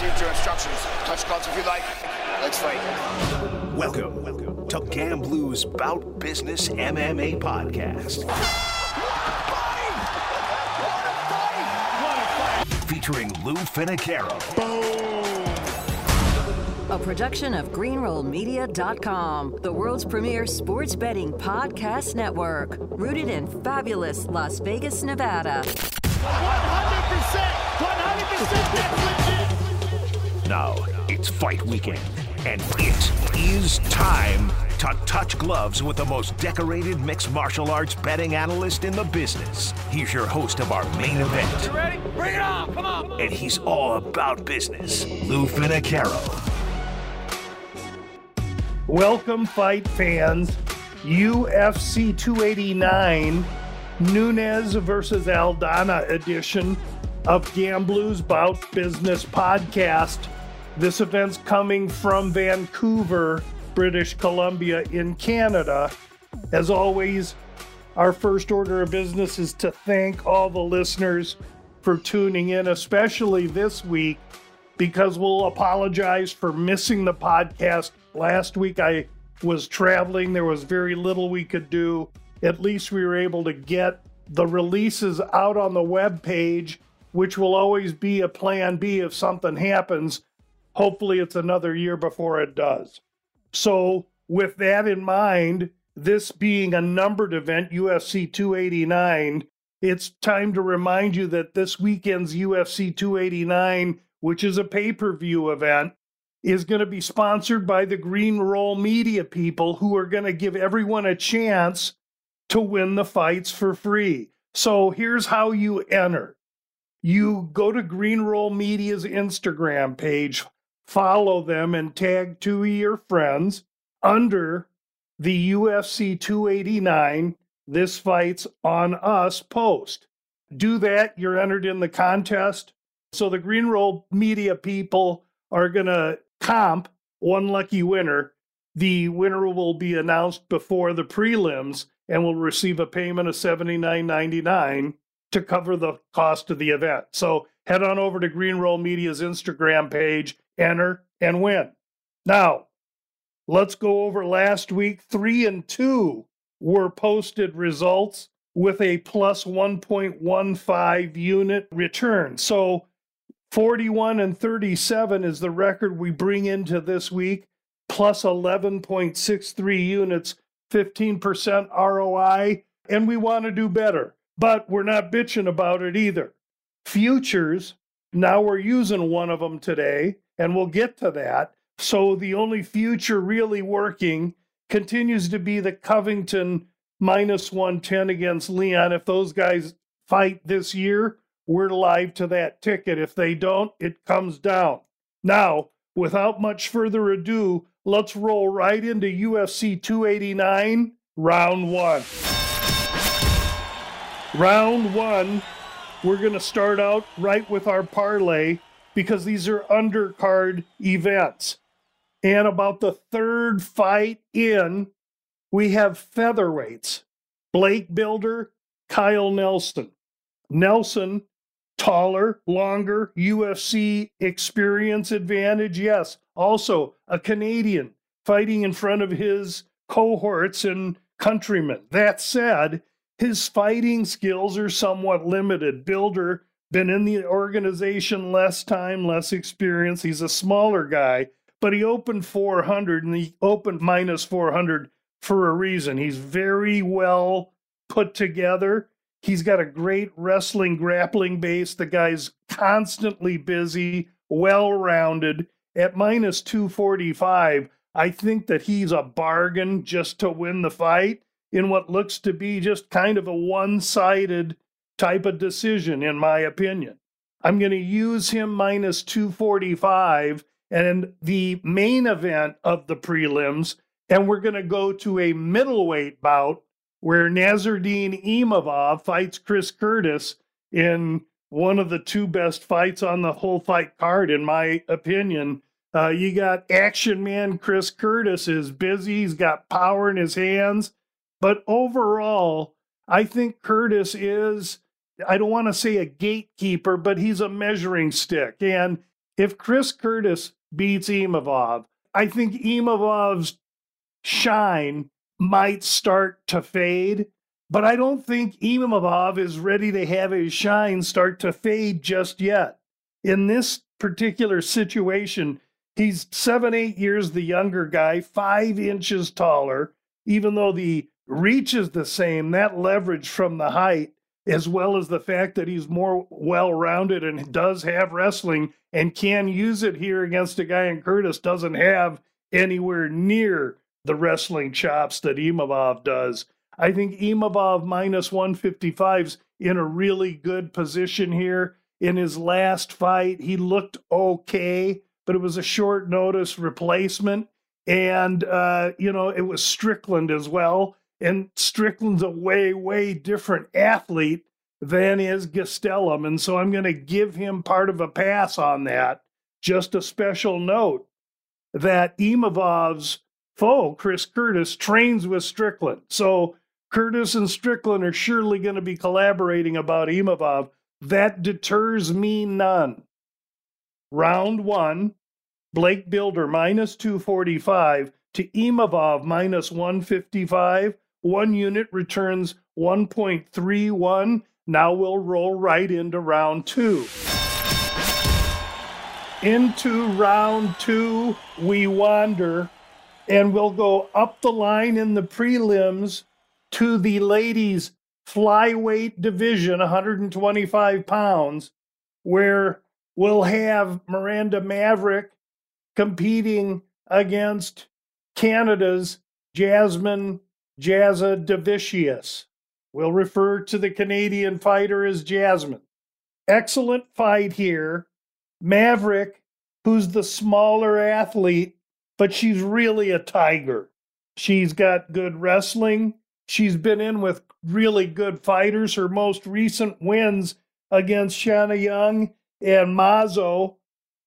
Proceed to instructions. Touch gloves if you like. Let's fight. Welcome to GambLou's Bout Business MMA Podcast. What a fight! Featuring Lou Finocchiaro. Boom! A production of GreenRollMedia.com, the world's premier sports betting podcast network, rooted in fabulous Las Vegas, Nevada. 100%! Now, it's fight weekend, and it is time to touch gloves with the most decorated mixed martial arts betting analyst in the business. He's your host of our main event. You ready? Bring it on! Come on! And he's all about business, Lou Finocchiaro. Welcome, fight fans. UFC 289, Nunes versus Aldana edition of GambLou's Bout Business Podcast. This event's coming from Vancouver, British Columbia in Canada. As always, our first order of business is to thank all the listeners for tuning in, especially this week, because we'll apologize for missing the podcast. Last week I was traveling. There was very little we could do. At least we were able to get the releases out on the webpage, which will always be a plan B if something happens. Hopefully it's another year before it does. So with that in mind, this being a numbered event, UFC 289, it's time to remind you that this weekend's UFC 289, which is a pay-per-view event, is going to be sponsored by the Green Roll Media people, who are going to give everyone a chance to win the fights for free. So here's how you enter. You go to Green Roll Media's Instagram page, follow them, and tag two of your friends under the UFC 289, This Fight's on Us post. Do that, you're entered in the contest. So the Green Roll Media people are going to comp one lucky winner. The winner will be announced before the prelims and will receive a payment of $79.99. to cover the cost of the event. So head on over to Green Roll Media's Instagram page, enter, and win. Now, let's go over last week. 3 and 2 were posted results with a plus 1.15 unit return. So 41 and 37 is the record we bring into this week, plus 11.63 units, 15% ROI, and we want to do better. But we're not bitching about it either. Futures, now we're using one of them today, and we'll get to that. So the only future really working continues to be the Covington minus 110 against Leon. If those guys fight this year, we're live to that ticket. If they don't, it comes down. Now, without much further ado, let's roll right into UFC 289, round one. Round one, we're going to start out right with our parlay because these are undercard events. And about the third fight in, we have featherweights. Blake Bilder, Kyle Nelson. Nelson, taller, longer, UFC experience advantage, yes. Also, a Canadian fighting in front of his cohorts and countrymen. That said, his fighting skills are somewhat limited. Bilder, been in the organization less time, less experience. He's a smaller guy, but he opened 400, and he opened minus 400 for a reason. He's very well put together. He's got a great wrestling, grappling base. The guy's constantly busy, well-rounded. At minus 245, I think that he's a bargain just to win the fight in what looks to be just kind of a one-sided type of decision, in my opinion. I'm going to use him minus 245 and the main event of the prelims, and we're going to go to a middleweight bout where Nassourdine Imavov fights Chris Curtis in one of the two best fights on the whole fight card, in my opinion. You got Action Man Chris Curtis is busy. He's got power in his hands. But overall, I think Curtis is, I don't want to say a gatekeeper, but he's a measuring stick. And If Chris Curtis beats Imavov, I think Imavov's shine might start to fade, but I don't think Imavov is ready to have his shine start to fade just yet. In this particular situation, he's 7-8 years the younger guy, 5 inches taller, even though the reach is the same, that leverage from the height, as well as the fact that he's more well-rounded and does have wrestling and can use it here against a guy in Curtis, doesn't have anywhere near the wrestling chops that Imavov does. I think Imavov minus 155's in a really good position here. In his last fight, he looked okay, but it was a short notice replacement. And, it was Strickland as well. And Strickland's a way, way different athlete than is Gastelum. And so I'm going to give him part of a pass on that. Just a special note that Imavov's foe, Chris Curtis, trains with Strickland. So Curtis and Strickland are surely going to be collaborating about Imavov. That deters me none. Round one, Blake Bilder minus 245 to Imavov minus 155. One unit returns 1.31. Now we'll roll right into round two. Into round two, we wander, and we'll go up the line in the prelims to the ladies' flyweight division, 125 pounds, where we'll have Miranda Maverick competing against Canada's Jasmine Jasudavicius. We'll refer to the Canadian fighter as Jasmine. Excellent fight here. Maverick, who's the smaller athlete, but she's really a tiger. She's got good wrestling. She's been in with really good fighters. Her most recent wins against Shana Young and Mazzo.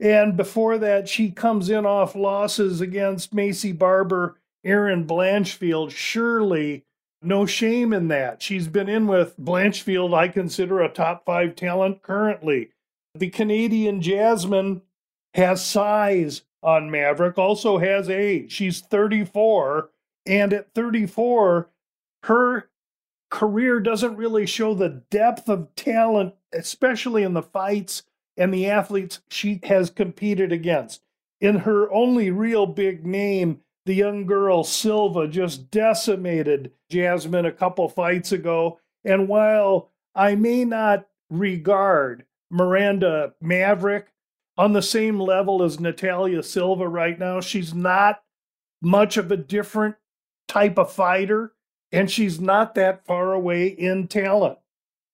And before that, she comes in off losses against Maycee Barber, Aaron Blanchfield. Surely, no shame in that. She's been in with Blanchfield, I consider a top 5 talent currently. The Canadian Jasmine has size on Maverick, also has age. She's 34, and at 34, her career doesn't really show the depth of talent, especially in the fights and the athletes she has competed against. In her only real big name, the young girl Silva just decimated Jasmine a couple fights ago. And while I may not regard Miranda Maverick on the same level as Natalia Silva right now, she's not much of a different type of fighter, and she's not that far away in talent.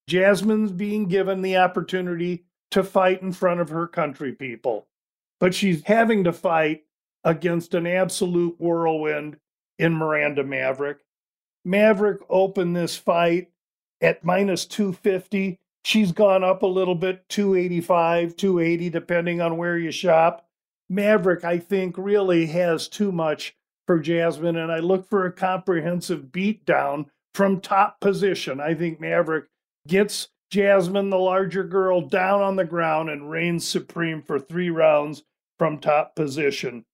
Jasmine's being given the opportunity to fight in front of her country people, but she's having to fight against an absolute whirlwind in Miranda Maverick. Maverick opened this fight at minus 250. She's gone up a little bit, 285, 280, depending on where you shop. Maverick, I think, really has too much for Jasmine, and I look for a comprehensive beatdown from top position. I think Maverick gets Jasmine, the larger girl, down on the ground and reigns supreme for 3 rounds from top position.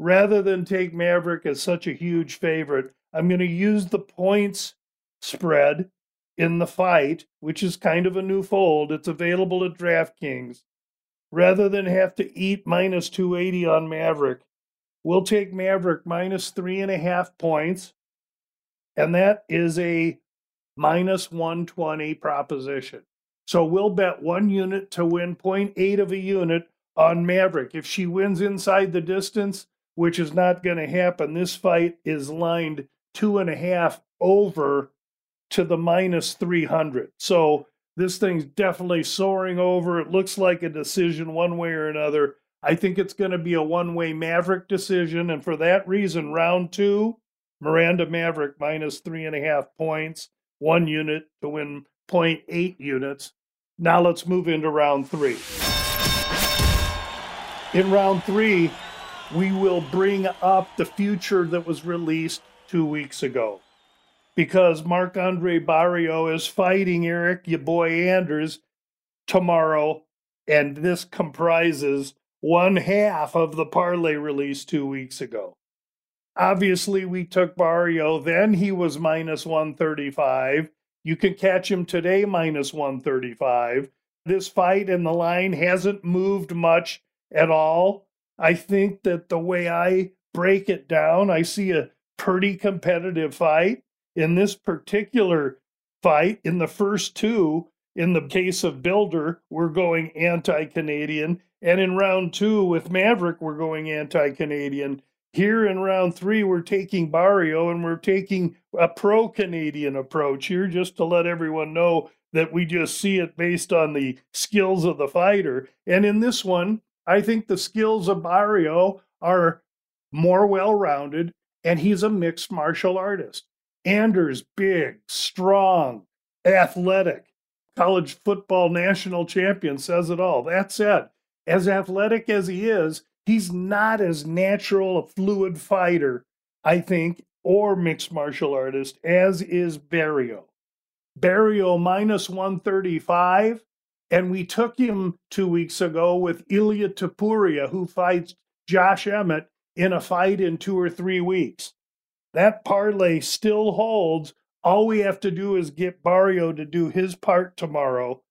Rather than take Maverick as such a huge favorite, I'm going to use the points spread in the fight, which is kind of a new fold. It's available at DraftKings. Rather than have to eat minus 280 on Maverick, we'll take Maverick minus 3.5 points, and that is a minus 120 proposition. So we'll bet one unit to win 0.8 of a unit on Maverick. If she wins inside the distance, which is not going to happen, this fight is lined 2.5 over to the minus 300. So this thing's definitely soaring over. It looks like a decision one way or another. I think it's going to be a one-way Maverick decision. And for that reason, round two, Miranda Maverick minus 3.5 points. One unit to win 0.8 units. Now let's move into round three. In round three, we will bring up the future that was released 2 weeks ago, because Marc-André Barriault is fighting Eric Yaboy Anders tomorrow, and this comprises one half of the parlay release 2 weeks ago. Obviously, we took Barriault. Then he was minus 135. You can catch him today, minus 135. This fight and the line hasn't moved much at all. I think that the way I break it down, I see a pretty competitive fight. In this particular fight, in the first two, in the case of Bilder, we're going anti-Canadian. And in round two with Maverick, we're going anti-Canadian. Here in round three, we're taking Barriault and we're taking a pro-Canadian approach here, just to let everyone know that we just see it based on the skills of the fighter. And in this one, I think the skills of Barriault are more well-rounded, and he's a mixed martial artist. Anders, big, strong, athletic, college football national champion, says it all. That said, as athletic as he is, he's not as natural a fluid fighter, I think, or mixed martial artist, as is Barriault. Barriault minus 135, and we took him 2 weeks ago with Ilya Topuria, who fights Josh Emmett in a fight in 2 or 3 weeks. That parlay still holds. All we have to do is get Barriault to do his part tomorrow.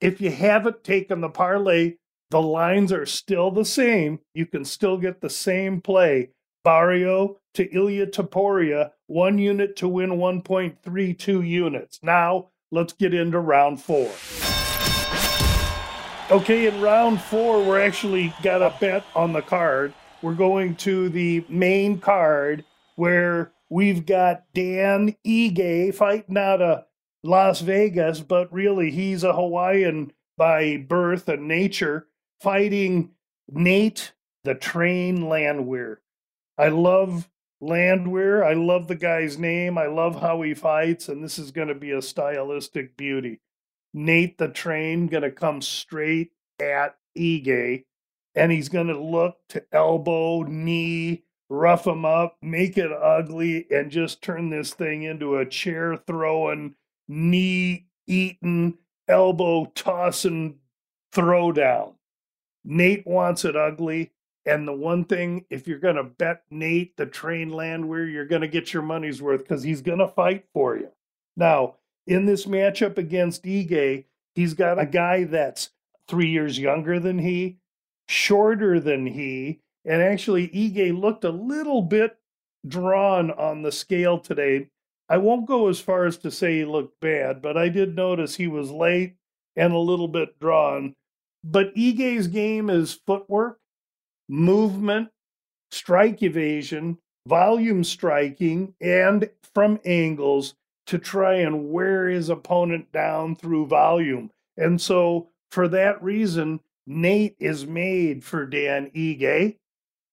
If you haven't taken the parlay, the lines are still the same. You can still get the same play. Barriault to Ilya Topuria, 1 unit to win 1.32 units. Now, let's get into round four. Okay, in round four, we're actually got a bet on the card. We're going to the main card where we've got Dan Ige fighting out of Las Vegas, but really he's a Hawaiian by birth and nature, fighting Nate the Train Landwehr. I love Landwehr. I love the guy's name. I love how he fights, and this is going to be a stylistic beauty. Nate the Train going to come straight at Ige, and he's going to look to elbow, knee, rough him up, make it ugly, and just turn this thing into a chair-throwing, knee-eating, elbow-tossing throwdown. Nate wants it ugly. And the one thing, if you're going to bet Nate the Train Landwehr, you're going to get your money's worth because he's going to fight for you. Now, in this matchup against Ige, he's got a guy that's 3 years younger than he, shorter than he, and actually Ige looked a little bit drawn on the scale today. I won't go as far as to say he looked bad, but I did notice he was late and a little bit drawn. But Ige's game is footwork, movement, strike evasion, volume striking, and from angles to try and wear his opponent down through volume. And so for that reason, Nate is made for Dan Ige.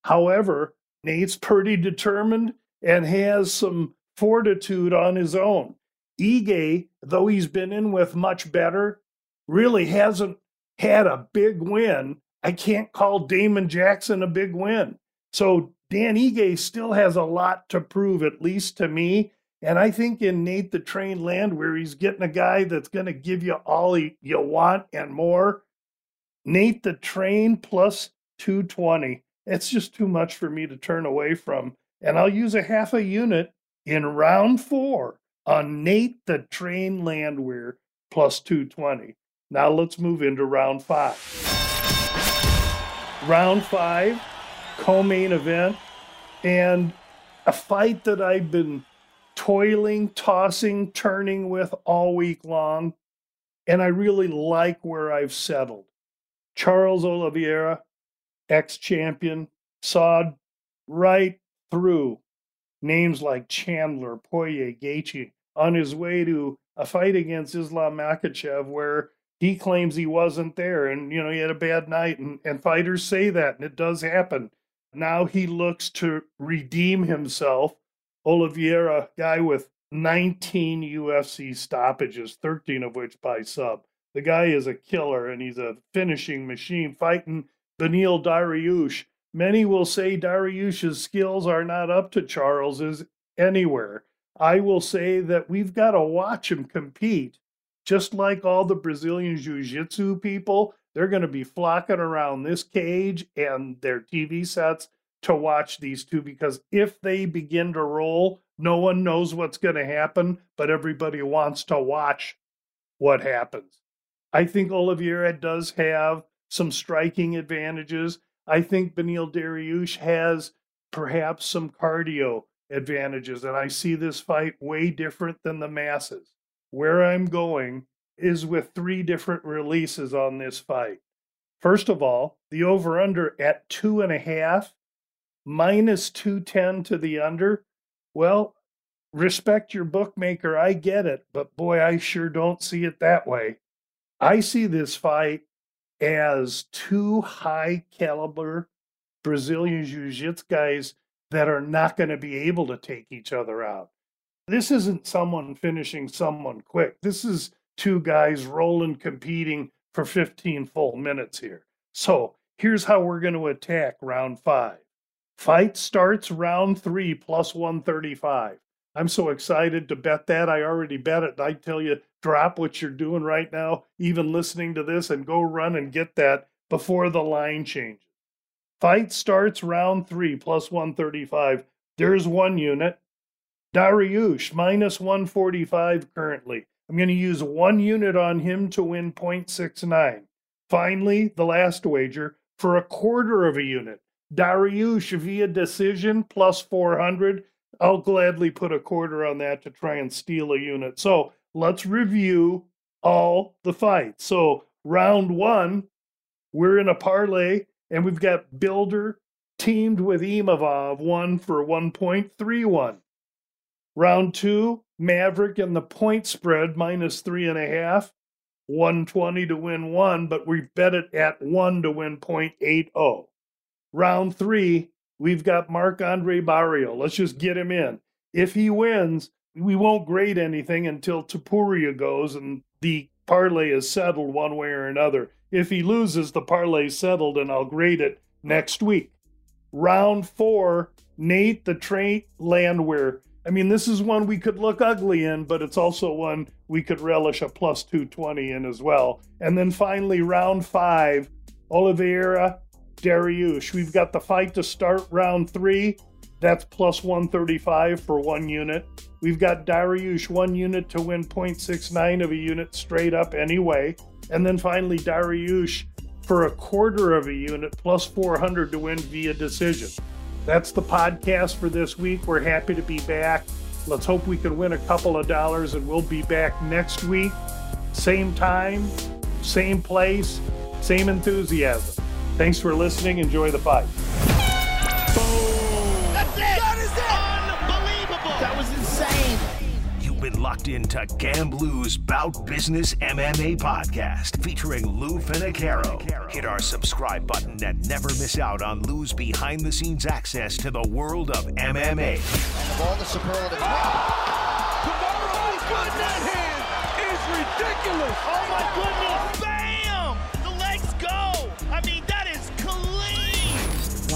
However, Nate's pretty determined and has some fortitude on his own. Ige, though he's been in with much better, really hasn't had a big win. I can't call Damon Jackson a big win. So Dan Ige still has a lot to prove, at least to me. And I think in Nate the Train Landwehr, he's getting a guy that's going to give you all you want and more. Nate the Train plus 220. It's just too much for me to turn away from. And I'll use a half a unit in round four on Nate the Train Landwehr plus 220. Now let's move into round five. Round five, co-main event, and a fight that I've been toiling, tossing, turning with all week long, and I really like where I've settled. Charles Oliveira, ex-champion, sawed right through names like Chandler, Poirier, Gaethje, on his way to a fight against Islam Makhachev where he claims he wasn't there and, you know, he had a bad night and fighters say that, and it does happen. Now he looks to redeem himself. Oliveira, guy with 19 UFC stoppages, 13 of which by sub. The guy is a killer and he's a finishing machine, fighting Benil Dariush. Many will say Dariush's skills are not up to Charles's anywhere. I will say that we've got to watch him compete. Just like all the Brazilian Jiu-Jitsu people, They're going to be flocking around this cage and their TV sets to watch these two, because if they begin to roll, no one knows what's going to happen, but everybody wants to watch what happens. I think Oliveira does have some striking advantages. I think Benil Dariush has perhaps some cardio advantages, and I see this fight way different than the masses. Where I'm going is with three different releases on this fight. First of all, the over-under at 2.5, minus 210 to the under. Well, respect your bookmaker, I get it, but boy, I sure don't see it that way. I see this fight as two high-caliber Brazilian Jiu-Jitsu guys that are not going to be able to take each other out. This isn't someone finishing someone quick. This is two guys rolling, competing for 15 full minutes here. So here's how we're going to attack round 5. Fight starts round 3 plus 135. I'm so excited to bet that. I already bet it. I tell you, drop what you're doing right now, even listening to this, and go run and get that before the line changes. Fight starts round 3 plus 135. There's one unit. Dariush minus 145 currently. I'm going to use one unit on him to win 0.69. Finally, the last wager for 1/4 of a unit. Dariush via decision plus 400. I'll gladly put 1/4 on that to try and steal a unit. So let's review all the fights. So round 1, we're in a parlay, and we've got Bilder teamed with Imavov, one for 1.31. Round 2, Maverick and the point spread, minus 3.5, 120 to win 1, but we bet it at 1 to win 0.80. Round 3, we've got Marc-André Barriault. Let's just get him in. If he wins, we won't grade anything until Topuria goes, and the parlay is settled one way or another. If he loses, the parlay's settled, and I'll grade it next week. Round 4, Nate the Train Landwehr. I mean, this is one we could look ugly in, but it's also one we could relish a plus 220 in as well. And then finally, round 5, Oliveira, Dariush. We've got the fight to start round 3. That's plus 135 for 1 unit. We've got Dariush 1 unit to win 0.69 of a unit straight up anyway. And then finally, Dariush for 1/4 of a unit, plus 400 to win via decision. That's the podcast for this week. We're happy to be back. Let's hope we can win a couple of dollars, and we'll be back next week. Same time, same place, same enthusiasm. Thanks for listening. Enjoy the fight. Boom! That's it! That is it! Unbelievable! That was insane! You've been locked into GambLou's Bout Business MMA podcast, featuring Lou Finocchiaro. Hit our subscribe button and never miss out on Lou's behind-the-scenes access to the world of MMA. Of all the superlatives. Oh! My goodness! That hand is ridiculous! Oh my goodness! Bam! The legs go! I mean, that is clean!